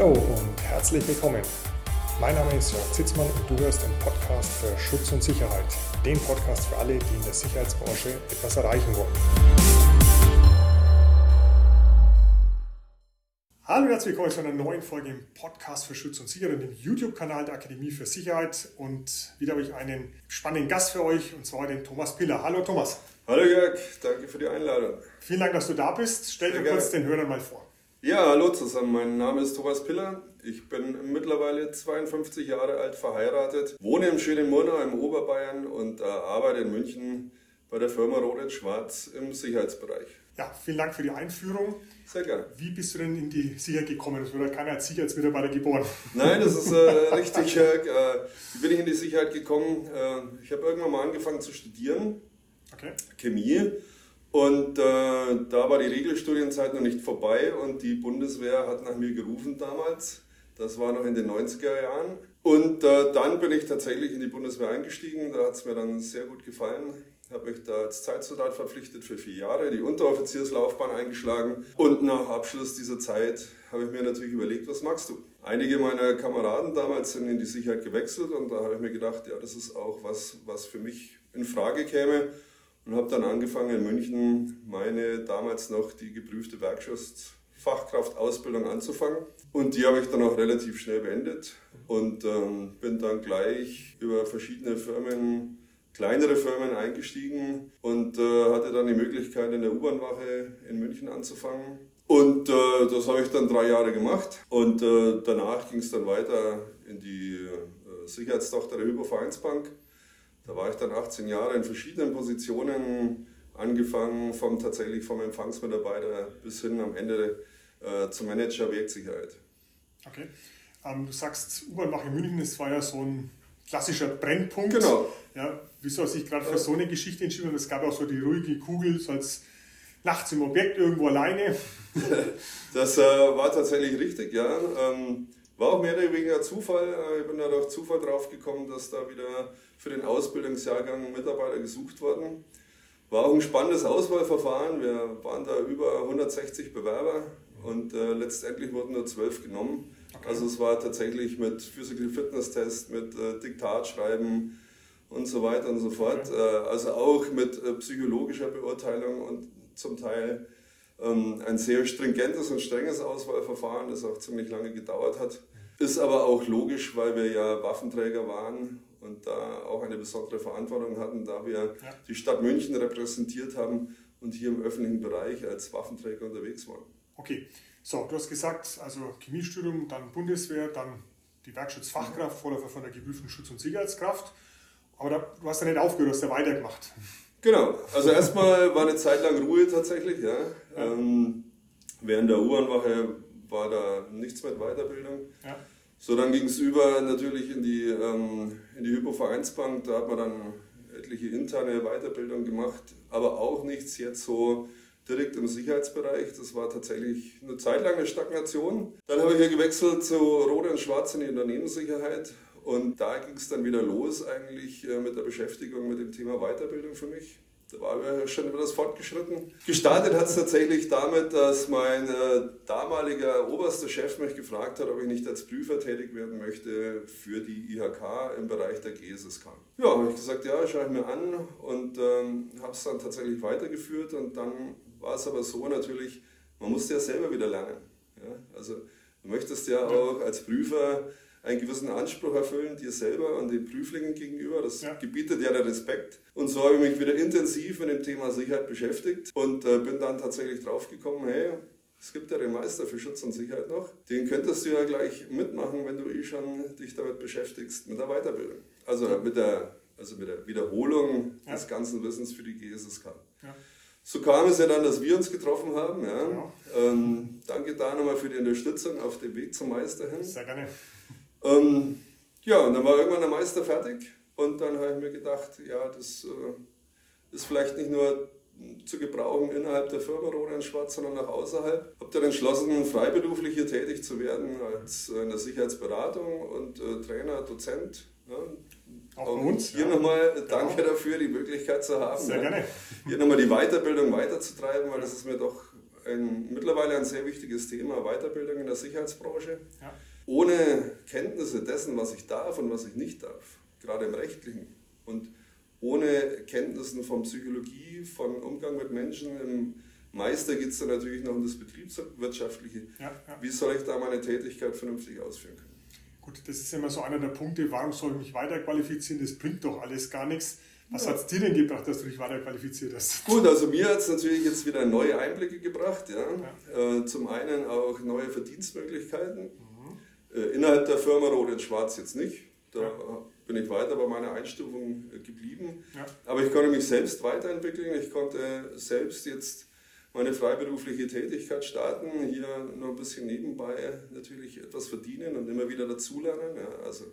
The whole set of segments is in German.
Hallo und herzlich willkommen. Mein Name ist Jörg Zitzmann und du hörst den Podcast für Schutz und Sicherheit. Den Podcast für alle, die in der Sicherheitsbranche etwas erreichen wollen. Hallo und herzlich willkommen zu einer neuen Folge im Podcast für Schutz und Sicherheit, dem YouTube-Kanal der Akademie für Sicherheit. Und wieder habe ich einen spannenden Gast für euch, und zwar den Thomas Piller. Hallo Thomas. Hallo Jörg, danke für die Einladung. Vielen Dank, dass du da bist. Stell dir kurz den Hörern mal vor. Ja, hallo zusammen. Mein Name ist Thomas Piller. Ich bin mittlerweile 52 Jahre alt, verheiratet, wohne im schönen Murnau im Oberbayern und arbeite in München bei der Firma Rohde & Schwarz im Sicherheitsbereich. Ja, vielen Dank für die Einführung. Sehr gerne. Wie bist du denn in die Sicherheit gekommen? Das wurde keiner als Sicherheitsmitarbeiter geboren. Nein, das ist richtig. Wie bin ich in die Sicherheit gekommen? Ich habe irgendwann mal angefangen zu studieren. Okay. Chemie. Und da war die Regelstudienzeit noch nicht vorbei und die Bundeswehr hat nach mir gerufen damals. Das war noch in den 90er Jahren. Und dann bin ich tatsächlich in die Bundeswehr eingestiegen. Da hat es mir dann sehr gut gefallen. Ich habe mich da als Zeitsoldat verpflichtet für 4 Jahre, die Unteroffizierslaufbahn eingeschlagen. Und nach Abschluss dieser Zeit habe ich mir natürlich überlegt, was magst du? Einige meiner Kameraden damals sind in die Sicherheit gewechselt und da habe ich mir gedacht, ja, das ist auch was für mich in Frage käme. Und habe dann angefangen in München meine damals noch die geprüfte Werkschutz-Fachkraftausbildung anzufangen. Und die habe ich dann auch relativ schnell beendet und bin dann gleich über verschiedene Firmen, kleinere Firmen eingestiegen und hatte dann die Möglichkeit in der U-Bahn-Wache in München anzufangen. Und das habe ich dann 3 Jahre gemacht und danach ging es dann weiter in die Sicherheitstochter der Hypo-Vereinsbank. Da war ich dann 18 Jahre in verschiedenen Positionen, angefangen tatsächlich vom Empfangsmitarbeiter bis hin am Ende zum Manager Werksicherheit. Okay. Du sagst, U-Bahn-Wache in München, das war ja so ein klassischer Brennpunkt. Genau. Ja, wieso hast du dich gerade für so eine Geschichte entschieden? Und es gab auch so die ruhige Kugel, so als nachts im Objekt irgendwo alleine. Das war tatsächlich richtig, ja. War auch mehr oder weniger Zufall. Ich bin da durch Zufall drauf gekommen, dass da wieder für den Ausbildungsjahrgang Mitarbeiter gesucht wurden. War auch ein spannendes Auswahlverfahren. Wir waren da über 160 Bewerber und letztendlich wurden nur 12 genommen. Okay. Also es war tatsächlich mit Physical Fitness Test, mit Diktatschreiben und so weiter und so fort. Okay. Also auch mit psychologischer Beurteilung und zum Teil ein sehr stringentes und strenges Auswahlverfahren, das auch ziemlich lange gedauert hat. Ist aber auch logisch, weil wir ja Waffenträger waren und da auch eine besondere Verantwortung hatten, da wir die Stadt München repräsentiert haben und hier im öffentlichen Bereich als Waffenträger unterwegs waren. Okay, so, du hast gesagt, also Chemiestudium, dann Bundeswehr, dann die Werkschutzfachkraft, Vorläufer von der geprüften Schutz- und Sicherheitskraft. Aber du hast ja nicht aufgehört, du hast ja weitergemacht. Genau, also erstmal war eine Zeit lang Ruhe tatsächlich, ja. Während der U-Bahn-Wache war da nichts mit Weiterbildung. Ja. So, dann ging es über natürlich in die Hypo-Vereinsbank, da hat man dann etliche interne Weiterbildung gemacht, aber auch nichts jetzt so direkt im Sicherheitsbereich. Das war tatsächlich eine Zeit lang eine Stagnation. Dann habe ich hier gewechselt zu Rohde & Schwarz in die Unternehmenssicherheit. Und da ging es dann wieder los eigentlich mit der Beschäftigung mit dem Thema Weiterbildung für mich. Da war wir schon etwas fortgeschritten. Gestartet hat es tatsächlich damit, dass mein damaliger oberster Chef mich gefragt hat, ob ich nicht als Prüfer tätig werden möchte für die IHK im Bereich der GSSK. Ja, habe ich gesagt, ja, schaue ich mir an und habe es dann tatsächlich weitergeführt. Und dann war es aber so natürlich, man musste ja selber wieder lernen. Ja? Also du möchtest ja auch als Prüfer einen gewissen Anspruch erfüllen, dir selber und den Prüflingen gegenüber. Das gebietet ja der Respekt. Und so habe ich mich wieder intensiv mit dem Thema Sicherheit beschäftigt und bin dann tatsächlich draufgekommen, hey, es gibt ja den Meister für Schutz und Sicherheit noch. Den könntest du ja gleich mitmachen, wenn du schon dich damit beschäftigst, mit der Weiterbildung. Also mit der Wiederholung des ganzen Wissens für die GSSK. Ja. So kam es ja dann, dass wir uns getroffen haben. Ja. Genau. Danke da nochmal für die Unterstützung auf dem Weg zum Meister hin. Sehr gerne. Und dann war irgendwann der Meister fertig und dann habe ich mir gedacht, ja, das ist vielleicht nicht nur zu gebrauchen innerhalb der Firma Rohde & Schwarz, sondern auch außerhalb. Habe dann entschlossen, freiberuflich hier tätig zu werden als in der Sicherheitsberatung und Trainer, Dozent. Ja. Auch uns hier nochmal danke dafür, die Möglichkeit zu haben. Sehr gerne. Hier nochmal die Weiterbildung weiterzutreiben, weil das ist mir doch mittlerweile ein sehr wichtiges Thema, Weiterbildung in der Sicherheitsbranche. Ja. Ohne Kenntnisse dessen, was ich darf und was ich nicht darf, gerade im Rechtlichen, und ohne Kenntnissen von Psychologie, von Umgang mit Menschen, im Meister geht es dann natürlich noch um das Betriebswirtschaftliche. Ja, ja. Wie soll ich da meine Tätigkeit vernünftig ausführen können? Gut, das ist immer so einer der Punkte, warum soll ich mich weiterqualifizieren, das bringt doch alles gar nichts. Was hat es dir denn gebracht, dass du dich weiterqualifiziert hast? Gut, also mir hat es natürlich jetzt wieder neue Einblicke gebracht. Ja. Ja. Zum einen auch neue Verdienstmöglichkeiten. Mhm. Innerhalb der Firma Rohde & Schwarz jetzt nicht. Da ja. bin ich weiter bei meiner Einstufung geblieben. Ja. Aber ich konnte mich selbst weiterentwickeln. Ich konnte selbst jetzt meine freiberufliche Tätigkeit starten. Hier noch ein bisschen nebenbei natürlich etwas verdienen und immer wieder dazulernen. Ja, also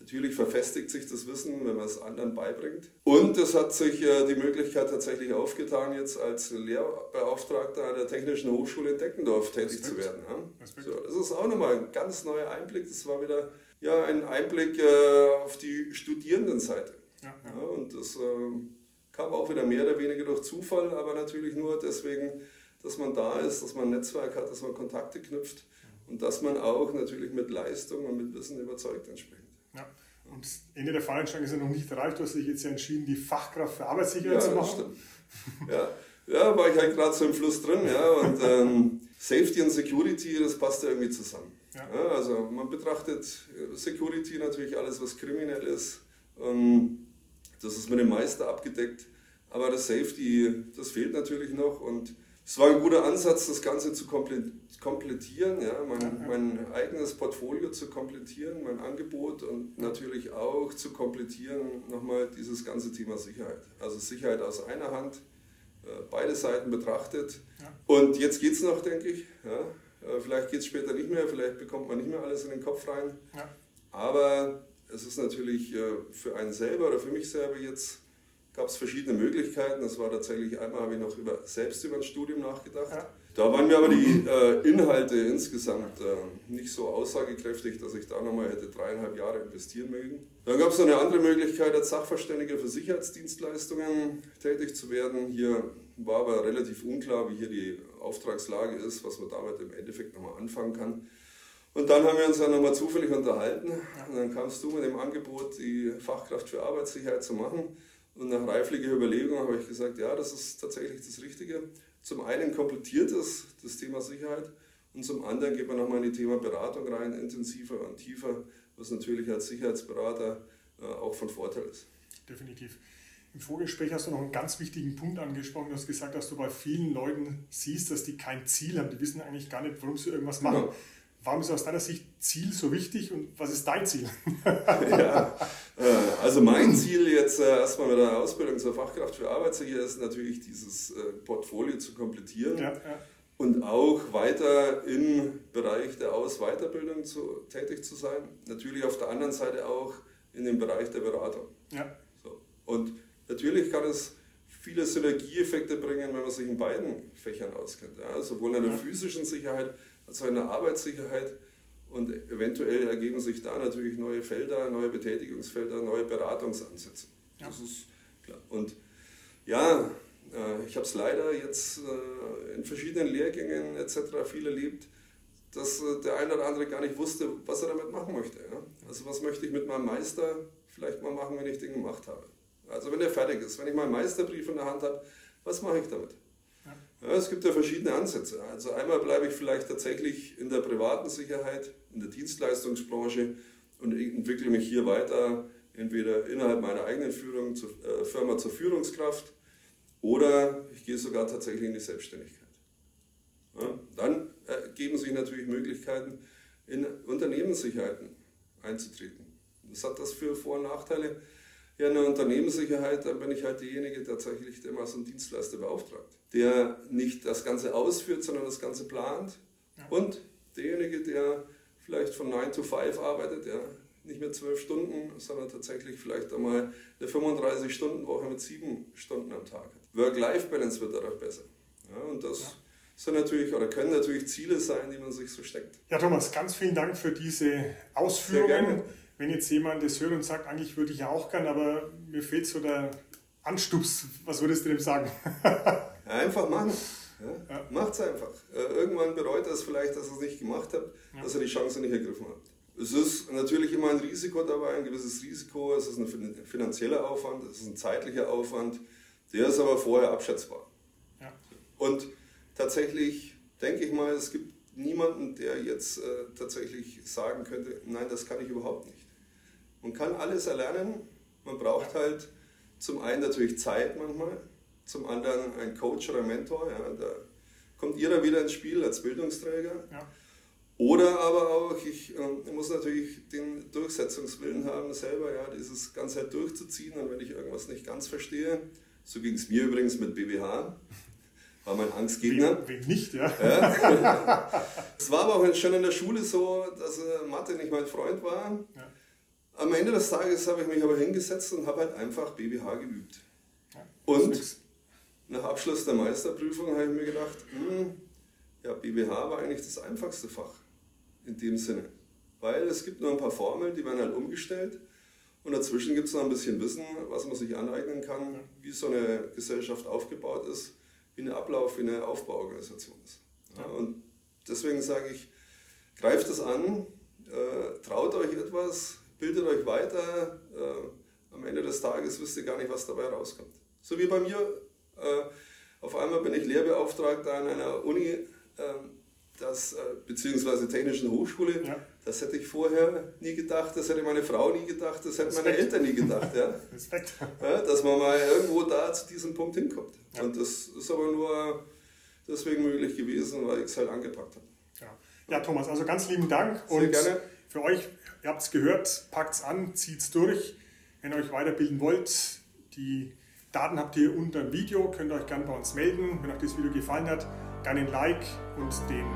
natürlich verfestigt sich das Wissen, wenn man es anderen beibringt. Und es hat sich die Möglichkeit tatsächlich aufgetan, jetzt als Lehrbeauftragter an der Technischen Hochschule Deckendorf tätig zu werden. Ja? So, das ist auch nochmal ein ganz neuer Einblick. Das war wieder ja, ein Einblick auf die Studierendenseite. Ja, ja. Ja, und das kam auch wieder mehr oder weniger durch Zufall, aber natürlich nur deswegen, dass man da ist, dass man ein Netzwerk hat, dass man Kontakte knüpft und dass man auch natürlich mit Leistung und mit Wissen überzeugt entsprechend. Ja, und das Ende der Fahnenstange ist ja noch nicht erreicht. Du hast dich jetzt ja entschieden, die Fachkraft für Arbeitssicherheit zu machen. Ja, ja, war ich halt gerade so im Fluss drin. Ja, und Safety und Security, das passt ja irgendwie zusammen. Ja. Ja, also man betrachtet Security natürlich alles, was kriminell ist. Das ist mit dem Meister abgedeckt. Aber das Safety, das fehlt natürlich noch. Und es war ein guter Ansatz, das Ganze zu komplettieren, ja, mein eigenes Portfolio zu komplettieren, mein Angebot und natürlich auch zu komplettieren nochmal dieses ganze Thema Sicherheit. Also Sicherheit aus einer Hand, beide Seiten betrachtet. Ja. Und jetzt geht es noch, denke ich. Ja, vielleicht geht es später nicht mehr, vielleicht bekommt man nicht mehr alles in den Kopf rein. Ja. Aber es ist natürlich für einen selber oder für mich selber jetzt, gab es verschiedene Möglichkeiten. Das war tatsächlich, einmal habe ich noch selbst über ein Studium nachgedacht. Ja. Da waren mir aber die Inhalte insgesamt nicht so aussagekräftig, dass ich da nochmal hätte 3,5 Jahre investieren mögen. Dann gab es noch eine andere Möglichkeit, als Sachverständiger für Sicherheitsdienstleistungen tätig zu werden. Hier war aber relativ unklar, wie hier die Auftragslage ist, was man damit im Endeffekt nochmal anfangen kann. Und dann haben wir uns dann nochmal zufällig unterhalten. Und dann kamst du mit dem Angebot, die Fachkraft für Arbeitssicherheit zu machen. Und nach reiflicher Überlegung habe ich gesagt, ja, das ist tatsächlich das Richtige. Zum einen komplettiert es das Thema Sicherheit und zum anderen geht man nochmal in das Thema Beratung rein, intensiver und tiefer, was natürlich als Sicherheitsberater auch von Vorteil ist. Definitiv. Im Vorgespräch hast du noch einen ganz wichtigen Punkt angesprochen. Du hast gesagt, dass du bei vielen Leuten siehst, dass die kein Ziel haben. Die wissen eigentlich gar nicht, warum sie irgendwas machen. Genau. Warum ist aus deiner Sicht Ziel so wichtig und was ist dein Ziel? Ja, also mein Ziel jetzt erstmal mit der Ausbildung zur Fachkraft für Arbeitssicherheit ist natürlich, dieses Portfolio zu komplettieren, ja, ja. Und auch weiter im Bereich der Aus- und Weiterbildung tätig zu sein. Natürlich auf der anderen Seite auch in dem Bereich der Beratung. Ja. So. Und natürlich kann es viele Synergieeffekte bringen, wenn man sich in beiden Fächern auskennt. Ja? Sowohl in der physischen Sicherheit, also in der Arbeitssicherheit, und eventuell ergeben sich da natürlich neue Felder, neue Betätigungsfelder, neue Beratungsansätze. Ja. Das ist klar. Und ja, ich habe es leider jetzt in verschiedenen Lehrgängen etc. viel erlebt, dass der eine oder andere gar nicht wusste, was er damit machen möchte. Ja? Also was möchte ich mit meinem Meister vielleicht mal machen, wenn ich den gemacht habe? Also wenn der fertig ist, wenn ich meinen Meisterbrief in der Hand habe, was mache ich damit? Ja, es gibt ja verschiedene Ansätze. Also einmal bleibe ich vielleicht tatsächlich in der privaten Sicherheit, in der Dienstleistungsbranche und entwickle mich hier weiter, entweder innerhalb meiner eigenen Firma zur Führungskraft oder ich gehe sogar tatsächlich in die Selbstständigkeit. Ja, dann ergeben sich natürlich Möglichkeiten, in Unternehmenssicherheiten einzutreten. Was hat das für Vor- und Nachteile? Ja, in der Unternehmenssicherheit, dann bin ich halt derjenige tatsächlich, der mal so einen Dienstleister beauftragt, der nicht das Ganze ausführt, sondern das Ganze plant, ja. Und derjenige, der vielleicht von 9 to 5 arbeitet, ja, nicht mehr 12 Stunden, sondern tatsächlich vielleicht einmal eine 35-Stunden-Woche mit 7 Stunden am Tag hat. Work-Life-Balance wird dadurch besser. Ja, und das sind natürlich oder können natürlich Ziele sein, die man sich so steckt. Ja, Thomas, ganz vielen Dank für diese Ausführungen. Sehr gerne. Wenn jetzt jemand das hört und sagt, eigentlich würde ich ja auch gern, aber mir fehlt so der Anstups, was würdest du dem sagen? Einfach machen. Ja? Ja. Macht es einfach. Irgendwann bereut er es vielleicht, dass ihr es nicht gemacht habt, ja, dass ihr die Chance nicht ergriffen habt. Es ist natürlich immer ein Risiko dabei, ein gewisses Risiko. Es ist ein finanzieller Aufwand, es ist ein zeitlicher Aufwand. Der ist aber vorher abschätzbar. Ja. Und tatsächlich denke ich mal, es gibt niemanden, der jetzt tatsächlich sagen könnte, nein, das kann ich überhaupt nicht. Man kann alles erlernen. Man braucht halt zum einen natürlich Zeit manchmal, zum anderen einen Coach oder einen Mentor. Ja, da kommt jeder wieder ins Spiel als Bildungsträger. Ja. Oder aber auch, ich muss natürlich den Durchsetzungswillen haben selber, ja, dieses Ganze halt durchzuziehen. Und wenn ich irgendwas nicht ganz verstehe, so ging es mir übrigens mit BWH, war mein Angstgegner. Wen nicht, ja. Es war aber auch schon in der Schule so, dass Mathe nicht mein Freund war. Ja. Am Ende des Tages habe ich mich aber hingesetzt und habe halt einfach BWH geübt. Ja, und nach Abschluss der Meisterprüfung habe ich mir gedacht, ja, BWH war eigentlich das einfachste Fach in dem Sinne. Weil es gibt nur ein paar Formeln, die werden halt umgestellt. Und dazwischen gibt es noch ein bisschen Wissen, was man sich aneignen kann, wie so eine Gesellschaft aufgebaut ist, wie ein Ablauf, wie eine Aufbauorganisation ist. Ja, und deswegen sage ich, greift es an, traut euch etwas, bildet euch weiter, am Ende des Tages wisst ihr gar nicht, was dabei rauskommt. So wie bei mir, auf einmal bin ich Lehrbeauftragter an einer Uni, beziehungsweise Technischen Hochschule, ja. Das hätte ich vorher nie gedacht, das hätte meine Frau nie gedacht, das hätten meine Eltern nie gedacht. Ja? Respekt. Ja, dass man mal irgendwo da zu diesem Punkt hinkommt. Ja. Und das ist aber nur deswegen möglich gewesen, weil ich es halt angepackt habe. Ja, Thomas, also ganz lieben Dank. Sehr und gerne. Für euch, ihr habt es gehört, packt es an, zieht es durch. Wenn ihr euch weiterbilden wollt, die Daten habt ihr unter dem Video, könnt ihr euch gerne bei uns melden. Wenn euch das Video gefallen hat, gerne ein Like und den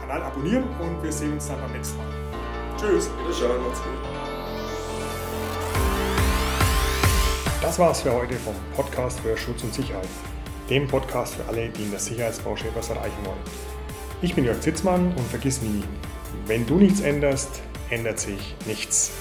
Kanal abonnieren und wir sehen uns dann beim nächsten Mal. Tschüss. Wiederschauen, macht's gut. Das war's für heute vom Podcast für Schutz und Sicherheit. Dem Podcast für alle, die in der Sicherheitsbranche etwas erreichen wollen. Ich bin Jörg Zitzmann und vergiss nie, wenn du nichts änderst, ändert sich nichts.